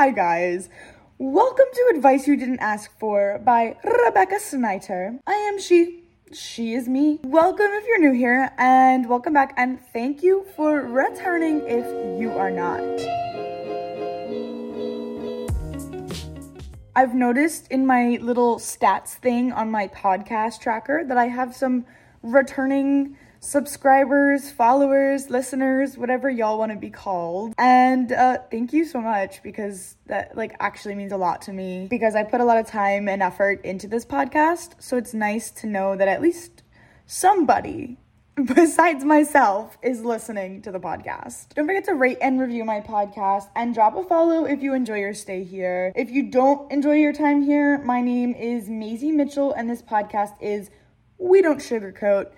Hi guys, welcome to Advice You Didn't Ask For by Rebecca Snyder. I am she. She is me. Welcome if you're new here, and welcome back, and thank you for returning if you are not. I've noticed in my little stats thing on my podcast tracker that I have some returning subscribers, followers, listeners, whatever y'all want to be called. And thank you so much, because that actually means a lot to me, because I put a lot of time and effort into this podcast. So it's nice to know that at least somebody besides myself is listening to the podcast. Don't forget to rate and review my podcast and drop a follow if you enjoy your stay here. If you don't enjoy your time here, my name is Maisie Mitchell, and this podcast is We Don't Sugarcoat.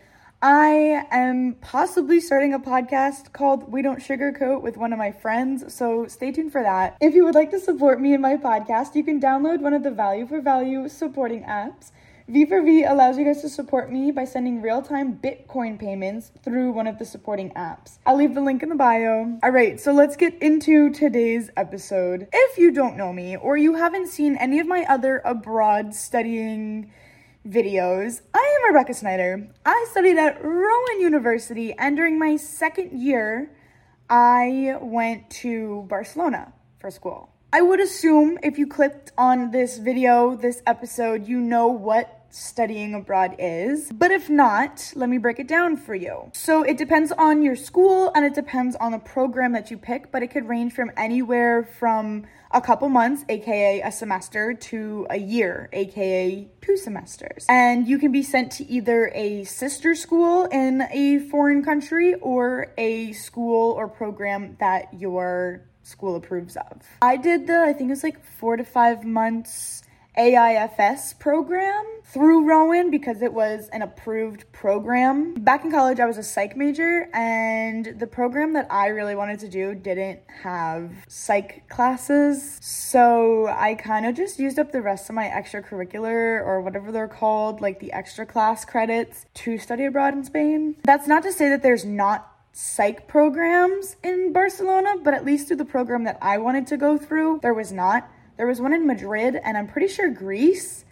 I am possibly starting a podcast called We Don't Sugarcoat with one of my friends, so stay tuned for that. If you would like to support me in my podcast, you can download one of the value for value supporting apps. V for V allows you guys to support me by sending real-time Bitcoin payments through one of the supporting apps. I'll leave the link in the bio. All right, so let's get into today's episode. If you don't know me or you haven't seen any of my other abroad studying videos, I am Rebecca Snyder. I studied at Rowan University, and during my second year, I went to Barcelona for school. I would assume if you clicked on this video, this episode, you know what studying abroad is, but if not, let me break it down for you. So it depends on your school and it depends on the program that you pick, but it could range from anywhere from a couple months, aka a semester, to a year, aka 2 semesters. And you can be sent to either a sister school in a foreign country or a school or program that your school approves of. I did the, I think it was 4 to 5 months AIFS program through Rowan because it was an approved program. Back in college, I was a psych major, and the program that I really wanted to do didn't have psych classes, so I kind of just used up the rest of my extracurricular, or whatever they're called, the extra class credits, to study abroad in Spain. That's not to say that there's not psych programs in Barcelona, but at least through the program that I wanted to go through, there was not. There was one in Madrid, and I'm pretty sure Greece,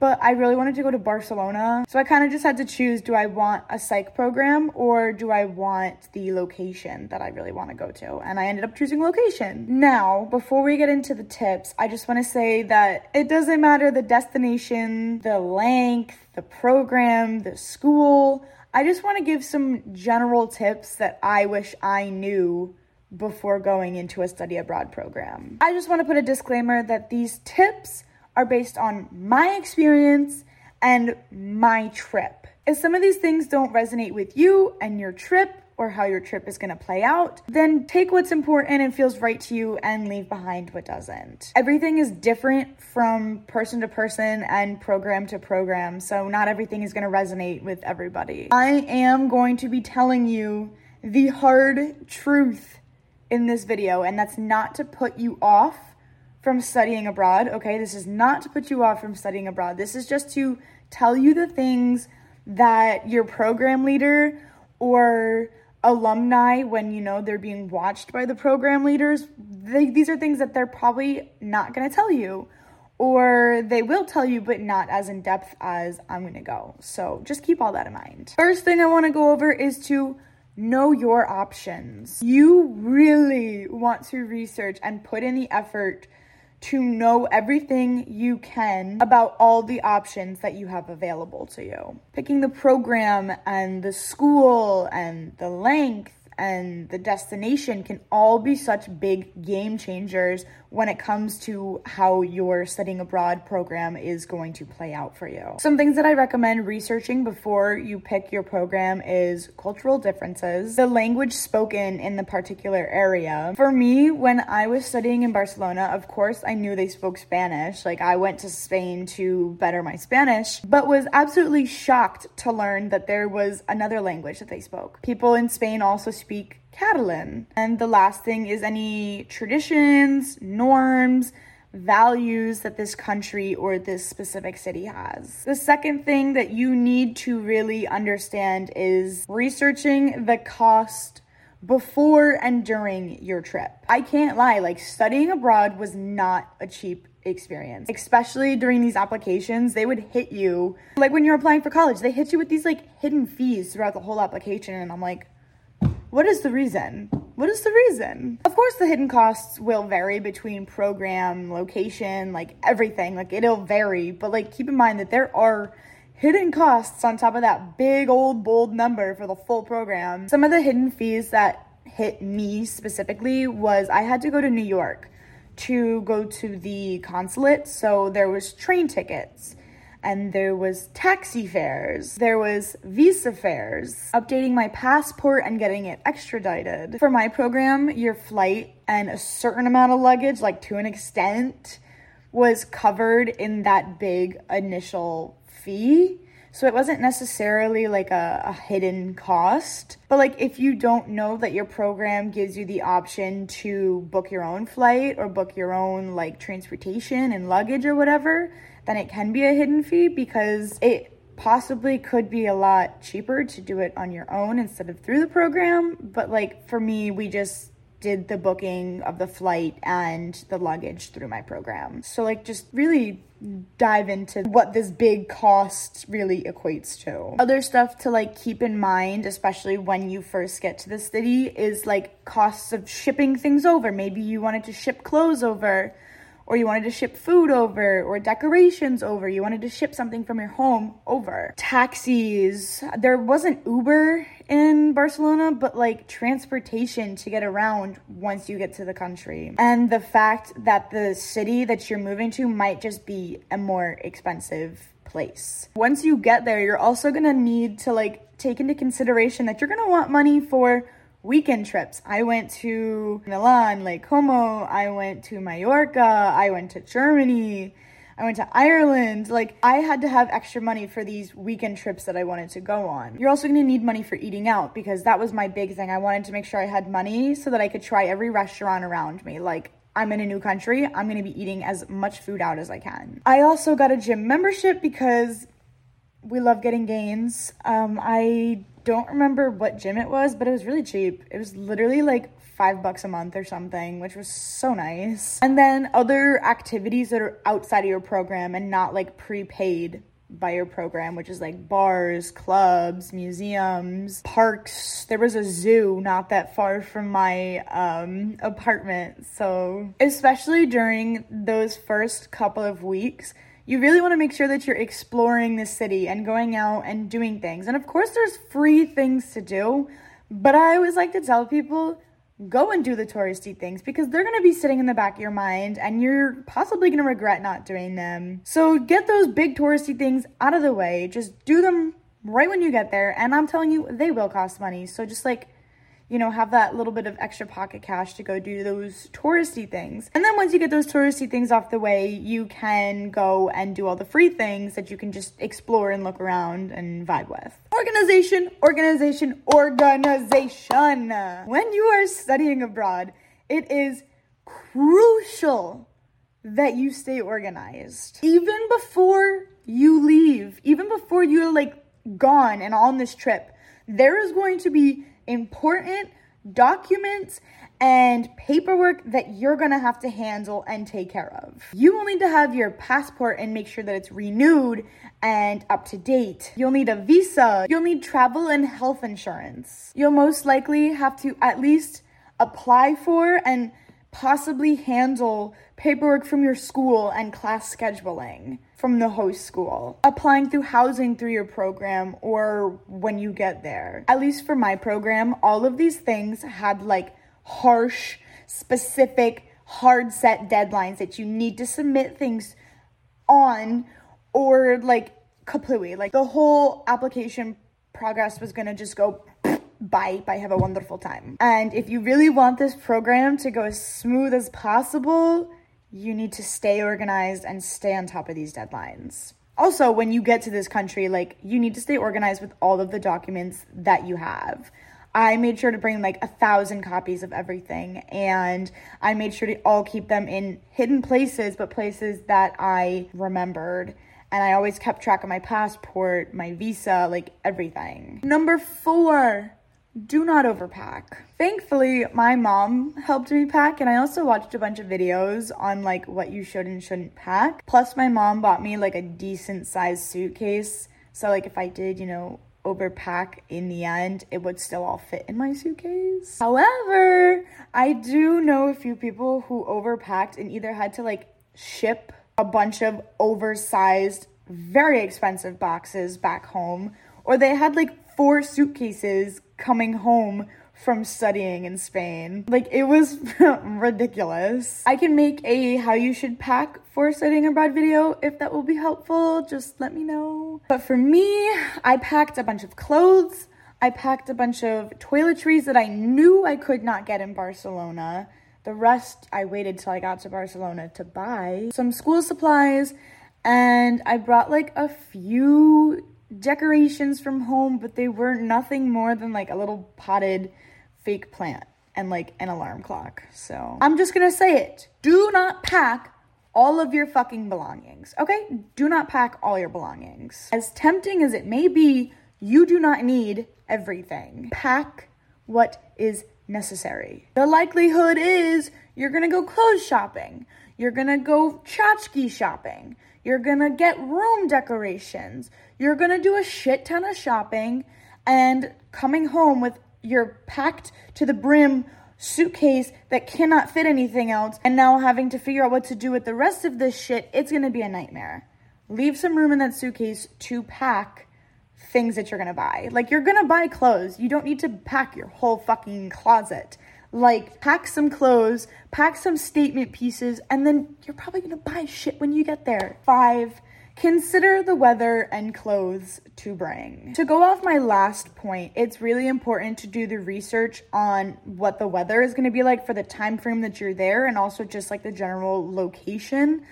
but I really wanted to go to Barcelona. So I kind of just had to choose, do I want a psych program or do I want the location that I really want to go to? And I ended up choosing location. Now, before we get into the tips, I just want to say that it doesn't matter the destination, the length, the program, the school. I just want to give some general tips that I wish I knew before going into a study abroad program. I just want to put a disclaimer that these tips are based on my experience and my trip. If some of these things don't resonate with you and your trip or how your trip is going to play out, then take what's important and feels right to you and leave behind what doesn't. Everything is different from person to person and program to program, so not everything is going to resonate with everybody. I am going to be telling you the hard truth in this video, and that's not to put you off from studying abroad, okay? This is not to put you off from studying abroad. This is just to tell you the things that your program leader or alumni, when you know they're being watched by the program leaders, these are things that they're probably not gonna tell you, or they will tell you, but not as in depth as I'm gonna go. So just keep all that in mind. First thing I wanna go over is to know your options. You really want to research and put in the effort to know everything you can about all the options that you have available to you. Picking the program and the school and the length and the destination can all be such big game changers when it comes to how your studying abroad program is going to play out for you. Some things that I recommend researching before you pick your program is cultural differences, the language spoken in the particular area. For me, when I was studying in Barcelona, of course, I knew they spoke Spanish. I went to Spain to better my Spanish, but was absolutely shocked to learn that there was another language that they spoke. People in Spain also speak Catalan. And the last thing is any traditions, norms, values that this country or this specific city has. The second thing that you need to really understand is researching the cost before and during your trip. I can't lie, like studying abroad was not a cheap experience, especially during these applications. They would hit you, like when you're applying for college, they hit you with these like hidden fees throughout the whole application. And I'm like, what is the reason? What is the reason? Of course, the hidden costs will vary between program, location, like everything, like it'll vary. But like, keep in mind that there are hidden costs on top of that big old bold number for the full program. Some of the hidden fees that hit me specifically was I had to go to New York to go to the consulate. So there was train tickets, and there was taxi fares, there was visa fares, updating my passport and getting it extradited. For my program, your flight and a certain amount of luggage, like to an extent, was covered in that big initial fee. So it wasn't necessarily like a hidden cost, but like if you don't know that your program gives you the option to book your own flight or book your own like transportation and luggage or whatever, then it can be a hidden fee because it possibly could be a lot cheaper to do it on your own instead of through the program. But like for me, we just did the booking of the flight and the luggage through my program. So like just really dive into what this big cost really equates to. Other stuff to like keep in mind, especially when you first get to the city, is like costs of shipping things over. Maybe you wanted to ship clothes over, or you wanted to ship food over, or decorations over, you wanted to ship something from your home over. Taxis, there wasn't Uber in Barcelona, but like transportation to get around once you get to the country. And the fact that the city that you're moving to might just be a more expensive place. Once you get there, you're also gonna need to like take into consideration that you're gonna want money for weekend trips. I went to Milan, Lake Como, I went to Mallorca, I went to Germany, I went to Ireland. Like, I had to have extra money for these weekend trips that I wanted to go on. You're also gonna need money for eating out, because that was my big thing. I wanted to make sure I had money so that I could try every restaurant around me. Like, I'm in a new country, I'm gonna be eating as much food out as I can. I also got a gym membership because we love getting gains. I don't remember what gym it was, but it was really cheap. It was literally like $5 a month or something, which was so nice. And then other activities that are outside of your program and not like prepaid by your program, which is like bars, clubs, museums, parks. There was a zoo not that far from my apartment. So especially during those first couple of weeks, you really want to make sure that you're exploring the city and going out and doing things. And of course, there's free things to do, but I always like to tell people, go and do the touristy things, because they're going to be sitting in the back of your mind and you're possibly going to regret not doing them. So get those big touristy things out of the way. Just do them right when you get there. And I'm telling you, they will cost money. So just like, you know, have that little bit of extra pocket cash to go do those touristy things. And then once you get those touristy things off the way, you can go and do all the free things that you can just explore and look around and vibe with. Organization, organization, organization. When you are studying abroad, it is crucial that you stay organized. Even before you leave, even before you're like gone and on this trip, there is going to be important documents and paperwork that you're gonna have to handle and take care of. You will need to have your passport and make sure that it's renewed and up to date. You'll need a visa. You'll need travel and health insurance. You'll most likely have to at least apply for and possibly handle paperwork from your school and class scheduling from the host school, applying through housing through your program or when you get there. At least for my program, all of these things had like harsh, specific, hard set deadlines that you need to submit things on, or like kaplooey, like the whole application progress was gonna just go bye, have a wonderful time. And if you really want this program to go as smooth as possible, you need to stay organized and stay on top of these deadlines. Also, when you get to this country, like, you need to stay organized with all of the documents that you have. I made sure to bring like 1,000 copies of everything, and I made sure to all keep them in hidden places, but places that I remembered. And I always kept track of my passport, my visa, like everything. Number 4, do not overpack. Thankfully, my mom helped me pack, and I also watched a bunch of videos on like what you should and shouldn't pack. Plus, my mom bought me like a decent sized suitcase. So like if I did, you know, overpack in the end, it would still all fit in my suitcase. However, I do know a few people who overpacked and either had to like ship a bunch of oversized, very expensive boxes back home, or they had like 4 suitcases coming home from studying in Spain. Like, it was ridiculous. I can make a how you should pack for studying abroad video if that will be helpful. Just let me know. But for me, I packed a bunch of clothes. I packed a bunch of toiletries that I knew I could not get in Barcelona. The rest, I waited till I got to Barcelona to buy. Some school supplies, and I brought like a few decorations from home, but they were nothing more than like a little potted fake plant and like an alarm clock. So I'm just gonna say it, do not pack all of your fucking belongings, okay? Do not pack all your belongings. As tempting as it may be, you do not need everything. Pack what is necessary. The likelihood is you're gonna go clothes shopping, you're gonna go tchotchke shopping, you're gonna get room decorations, you're gonna do a shit ton of shopping, and coming home with your packed to the brim suitcase that cannot fit anything else, and now having to figure out what to do with the rest of this shit, it's gonna be a nightmare. Leave some room in that suitcase to pack things that you're gonna buy. Like, you're gonna buy clothes. You don't need to pack your whole fucking closet. Like, pack some clothes, pack some statement pieces, and then you're probably gonna buy shit when you get there. 5, consider the weather and clothes to bring. To go off my last point, it's really important to do the research on what the weather is gonna be like for the time frame that you're there, and also just like the general location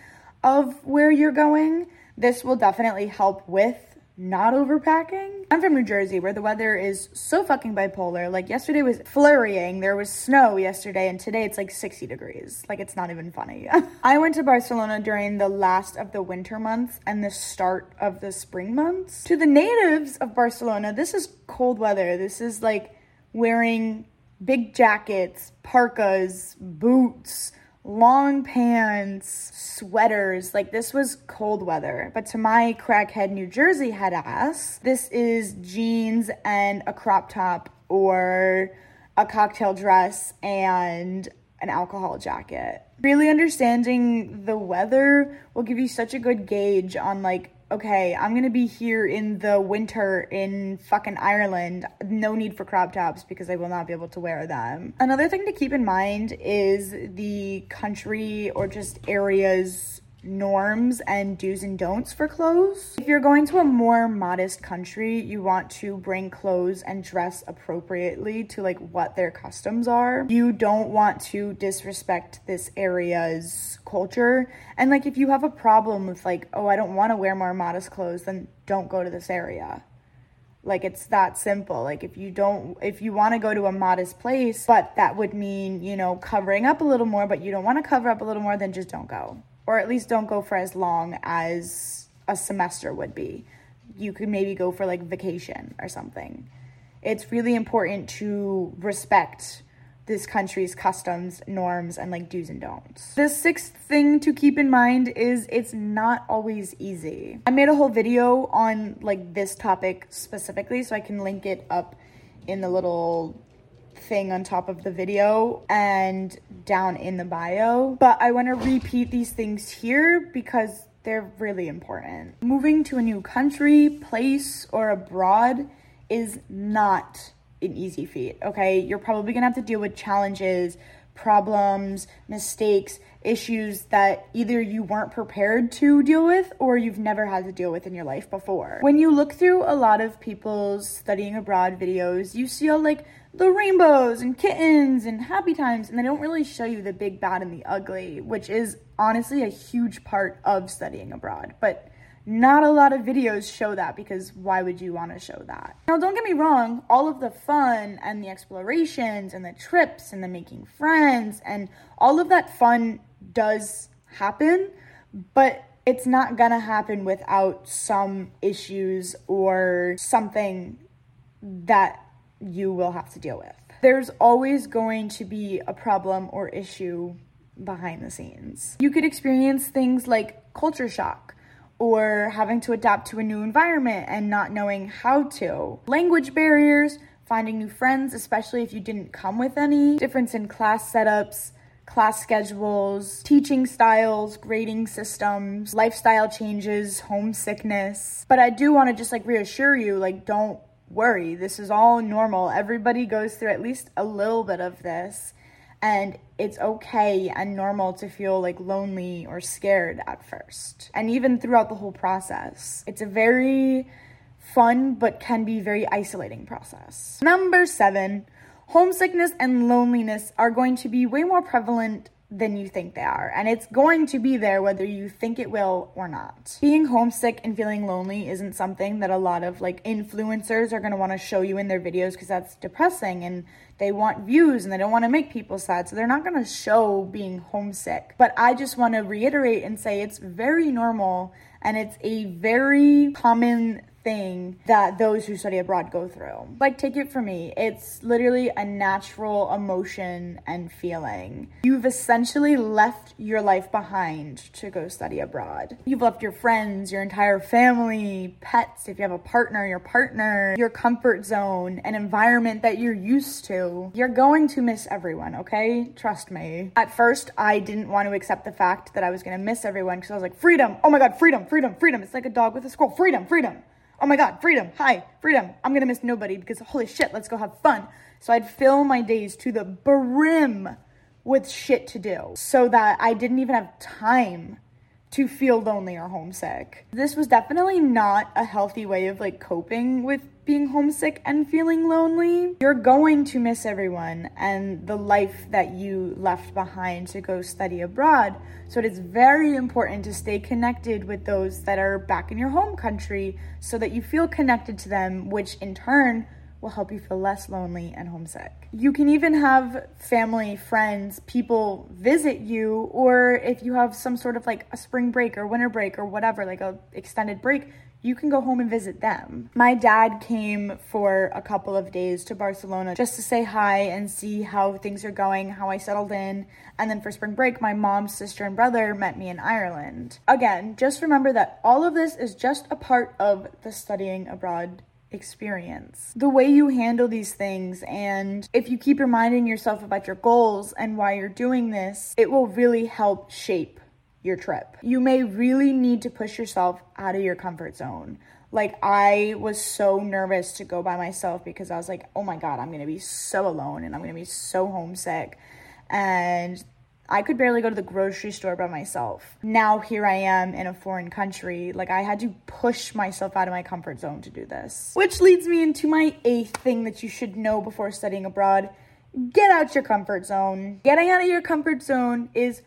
of where you're going. This will definitely help with not overpacking. I'm from New Jersey, where the weather is so fucking bipolar. Like, yesterday was flurrying. There was snow yesterday, and today it's like 60 degrees. Like, it's not even funny. I went to Barcelona during the last of the winter months and the start of the spring months. To the natives of Barcelona, this is cold weather. This is like wearing big jackets, parkas, boots, long pants, sweaters. Like, this was cold weather. But to my crackhead New Jersey head ass, this is jeans and a crop top or a cocktail dress and an alcohol jacket. Really understanding the weather will give you such a good gauge on like, okay, I'm gonna be here in the winter in fucking Ireland. No need for crop tops because I will not be able to wear them. Another thing to keep in mind is the country or just areas norms and do's and don'ts for clothes. If you're going to a more modest country, you want to bring clothes and dress appropriately to like what their customs are. You don't want to disrespect this area's culture. And like, if you have a problem with like, oh, I don't want to wear more modest clothes, then don't go to this area. Like, it's that simple. Like, if you want to go to a modest place, but that would mean, you know, covering up a little more, but you don't want to cover up a little more, then just don't go. Or at least don't go for as long as a semester would be. You could maybe go for like vacation or something. It's really important to respect this country's customs, norms, and like do's and don'ts. The 6th thing to keep in mind is it's not always easy. I made a whole video on like this topic specifically, so I can link it up in the little thing on top of the video and down in the bio, but I want to repeat these things here because they're really important. Moving to a new country, place, or abroad is not an easy feat, okay? You're probably gonna have to deal with challenges, problems, mistakes, issues that either you weren't prepared to deal with or you've never had to deal with in your life before. When you look through a lot of people's studying abroad videos, you see all like the rainbows and kittens and happy times, and they don't really show you the big, bad, and the ugly, which is honestly a huge part of studying abroad. But not a lot of videos show that, because why would you want to show that? Now, don't get me wrong, all of the fun and the explorations and the trips and the making friends and all of that fun does happen, but it's not gonna happen without some issues or something that you will have to deal with. There's always going to be a problem or issue behind the scenes. You could experience things like culture shock, or having to adapt to a new environment and not knowing how to. Language barriers, finding new friends, especially if you didn't come with any. Difference in class setups, class schedules, teaching styles, grading systems, lifestyle changes, homesickness. But I do want to just reassure you, don't worry. This is all normal. Everybody goes through at least a little bit of this. And it's okay and normal to feel lonely or scared at first. And even throughout the whole process. It's a very fun but can be very isolating process. Number 7, homesickness and loneliness are going to be way more prevalent than you think they are. And it's going to be there whether you think it will or not. Being homesick and feeling lonely isn't something that a lot of influencers are going to want to show you in their videos, because that's depressing and they want views and they don't want to make people sad. So they're not going to show being homesick. But I just want to reiterate and say it's very normal and it's a very common thing that those who study abroad go through. Take it from me, it's literally a natural emotion and feeling. You've essentially left your life behind to go study abroad. You've left your friends, your entire family, pets, if you have a partner, your partner, your comfort zone, an environment that you're used to. You're going to miss everyone, okay? Trust me. At first, I didn't want to accept the fact that I was gonna miss everyone, because I was freedom, oh my god, freedom, freedom, freedom. It's like a dog with a squirrel, freedom, freedom. Oh my god, freedom, hi, freedom. I'm gonna miss nobody because holy shit, let's go have fun. So I'd fill my days to the brim with shit to do so that I didn't even have time to feel lonely or homesick. This was definitely not a healthy way of coping with being homesick and feeling lonely. You're going to miss everyone and the life that you left behind to go study abroad. So it is very important to stay connected with those that are back in your home country so that you feel connected to them, which in turn will help you feel less lonely and homesick. You can even have family, friends, people visit you, or if you have some sort of a spring break or winter break or whatever, a extended break, you can go home and visit them. My dad came for a couple of days to Barcelona just to say hi and see how things are going, how I settled in. And then for spring break, my mom's sister and brother met me in Ireland. Again, just remember that all of this is just a part of the studying abroad experience. The way you handle these things, and if you keep reminding yourself about your goals and why you're doing this, it will really help shape your trip. You may really need to push yourself out of your comfort zone. I was so nervous to go by myself because I was oh my god, I'm gonna be so alone and I'm gonna be so homesick. And I could barely go to the grocery store by myself. Now here I am in a foreign country. I had to push myself out of my comfort zone to do this. Which leads me into my 8th thing that you should know before studying abroad. Get out your comfort zone. Getting out of your comfort zone is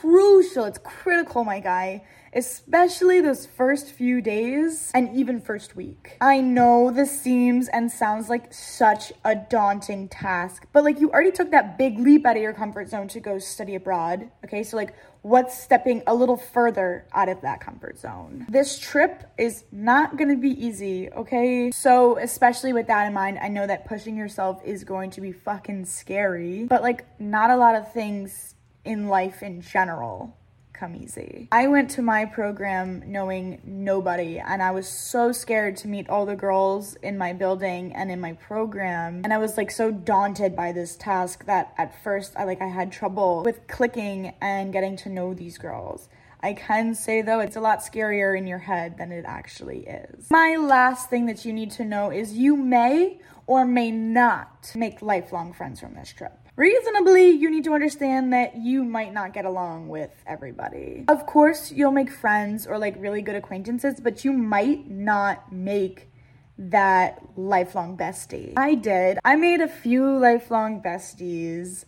crucial. It's critical, my guy. Especially those first few days and even first week. I know this seems and sounds like such a daunting task, but you already took that big leap out of your comfort zone to go study abroad, okay? So what's stepping a little further out of that comfort zone? This trip is not gonna be easy, okay? So especially with that in mind, I know that pushing yourself is going to be fucking scary, but not a lot of things in life in general come easy. I went to my program knowing nobody, and I was so scared to meet all the girls in my building and in my program, and I was so daunted by this task that at first I had trouble with clicking and getting to know these girls. I can say though, it's a lot scarier in your head than it actually is. My last thing that you need to know is you may or may not make lifelong friends from this trip. Reasonably, you need to understand that you might not get along with everybody. Of course, you'll make friends or really good acquaintances, but you might not make that lifelong bestie. I did. I made a few lifelong besties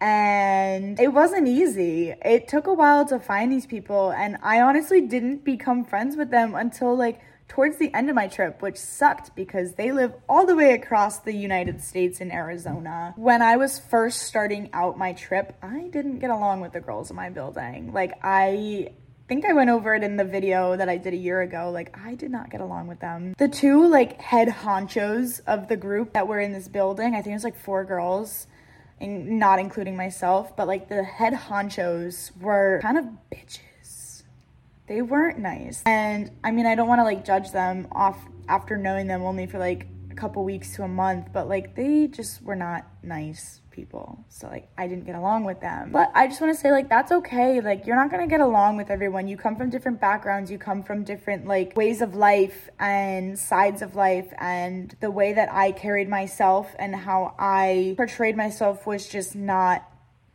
and it wasn't easy. It took a while to find these people, and I honestly didn't become friends with them until towards the end of my trip, which sucked because they live all the way across the United States in Arizona. When I was first starting out my trip, I didn't get along with the girls in my building. I think I went over it in the video that I did a year ago. Like, I did not get along with them. The two like head honchos of the group that were in this building, I think it was like 4 girls, and not including myself, but like the head honchos were kind of bitches. They weren't nice. And I mean, I don't want to like judge them off after knowing them only for like a couple weeks to a month, but like they just were not nice people. So like I didn't get along with them. But I just want to say like that's okay. Like you're not going to get along with everyone. You come from different backgrounds. You come from different like ways of life and sides of life. And the way that I carried myself and how I portrayed myself was just not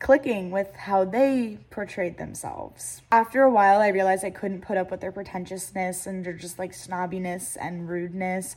clicking with how they portrayed themselves. After a while, I realized I couldn't put up with their pretentiousness and their just like snobbiness and rudeness.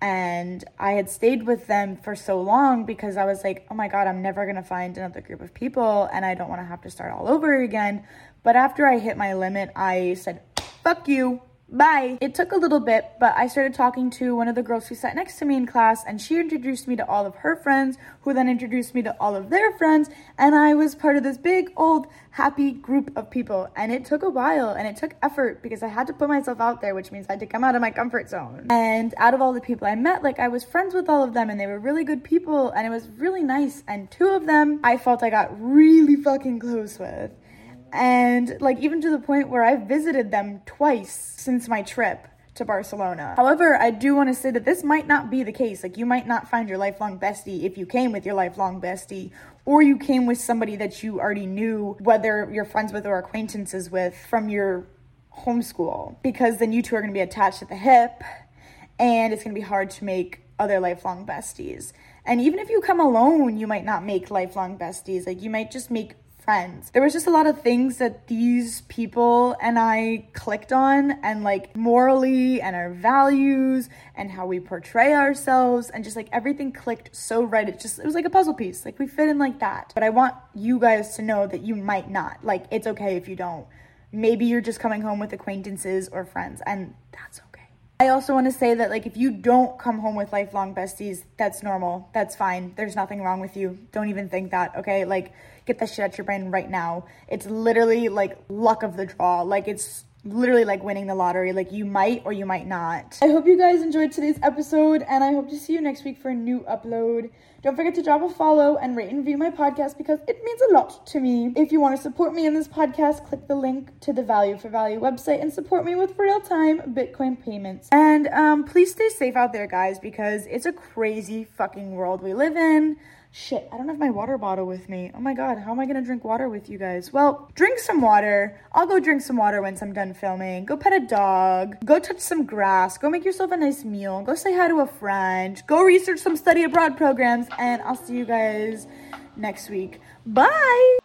And I had stayed with them for so long because I was like, oh my God, I'm never gonna find another group of people and I don't wanna have to start all over again. But after I hit my limit, I said, fuck you, bye. It took a little bit, but I started talking to one of the girls who sat next to me in class, and she introduced me to all of her friends, who then introduced me to all of their friends, and I was part of this big, old, happy group of people. And it took a while, and it took effort, because I had to put myself out there, which means I had to come out of my comfort zone. And out of all the people I met, like, I was friends with all of them, and they were really good people, and it was really nice. And 2 of them I felt I got really fucking close with. And like even to the point where I visited them twice since my trip to Barcelona. However, I do want to say that this might not be the case. Like you might not find your lifelong bestie if you came with your lifelong bestie, or you came with somebody that you already knew, whether you're friends with or acquaintances with from your homeschool, because then you two are going to be attached at the hip and it's going to be hard to make other lifelong besties. And even if you come alone, you might not make lifelong besties. Like you might just make friends. There was just a lot of things that these people and I clicked on, and like morally and our values and how we portray ourselves, and just like everything clicked so right. It was like a puzzle piece. Like we fit in like that. But I want you guys to know that you might not. Like it's okay if you don't. Maybe you're just coming home with acquaintances or friends, and that's okay. I also want to say that like if you don't come home with lifelong besties, that's normal. That's fine. There's nothing wrong with you. Don't even think that, okay? Like get that shit out your brain right now. It's literally like luck of the draw. Like it's literally like winning the lottery. Like you might or you might not. I hope you guys enjoyed today's episode, and I hope to see you next week for a new upload. Don't forget to drop a follow and rate and review my podcast because it means a lot to me. If you want to support me in this podcast, click the link to the Value for Value website and support me with real-time Bitcoin payments. And please stay safe out there, guys, because it's a crazy fucking world we live in. Shit, I don't have my water bottle with me. Oh my God, how am I gonna drink water with you guys? Well, drink some water. I'll go drink some water once I'm done filming. Go pet a dog. Go touch some grass. Go make yourself a nice meal. Go say hi to a friend. Go research some study abroad programs. And I'll see you guys next week. Bye!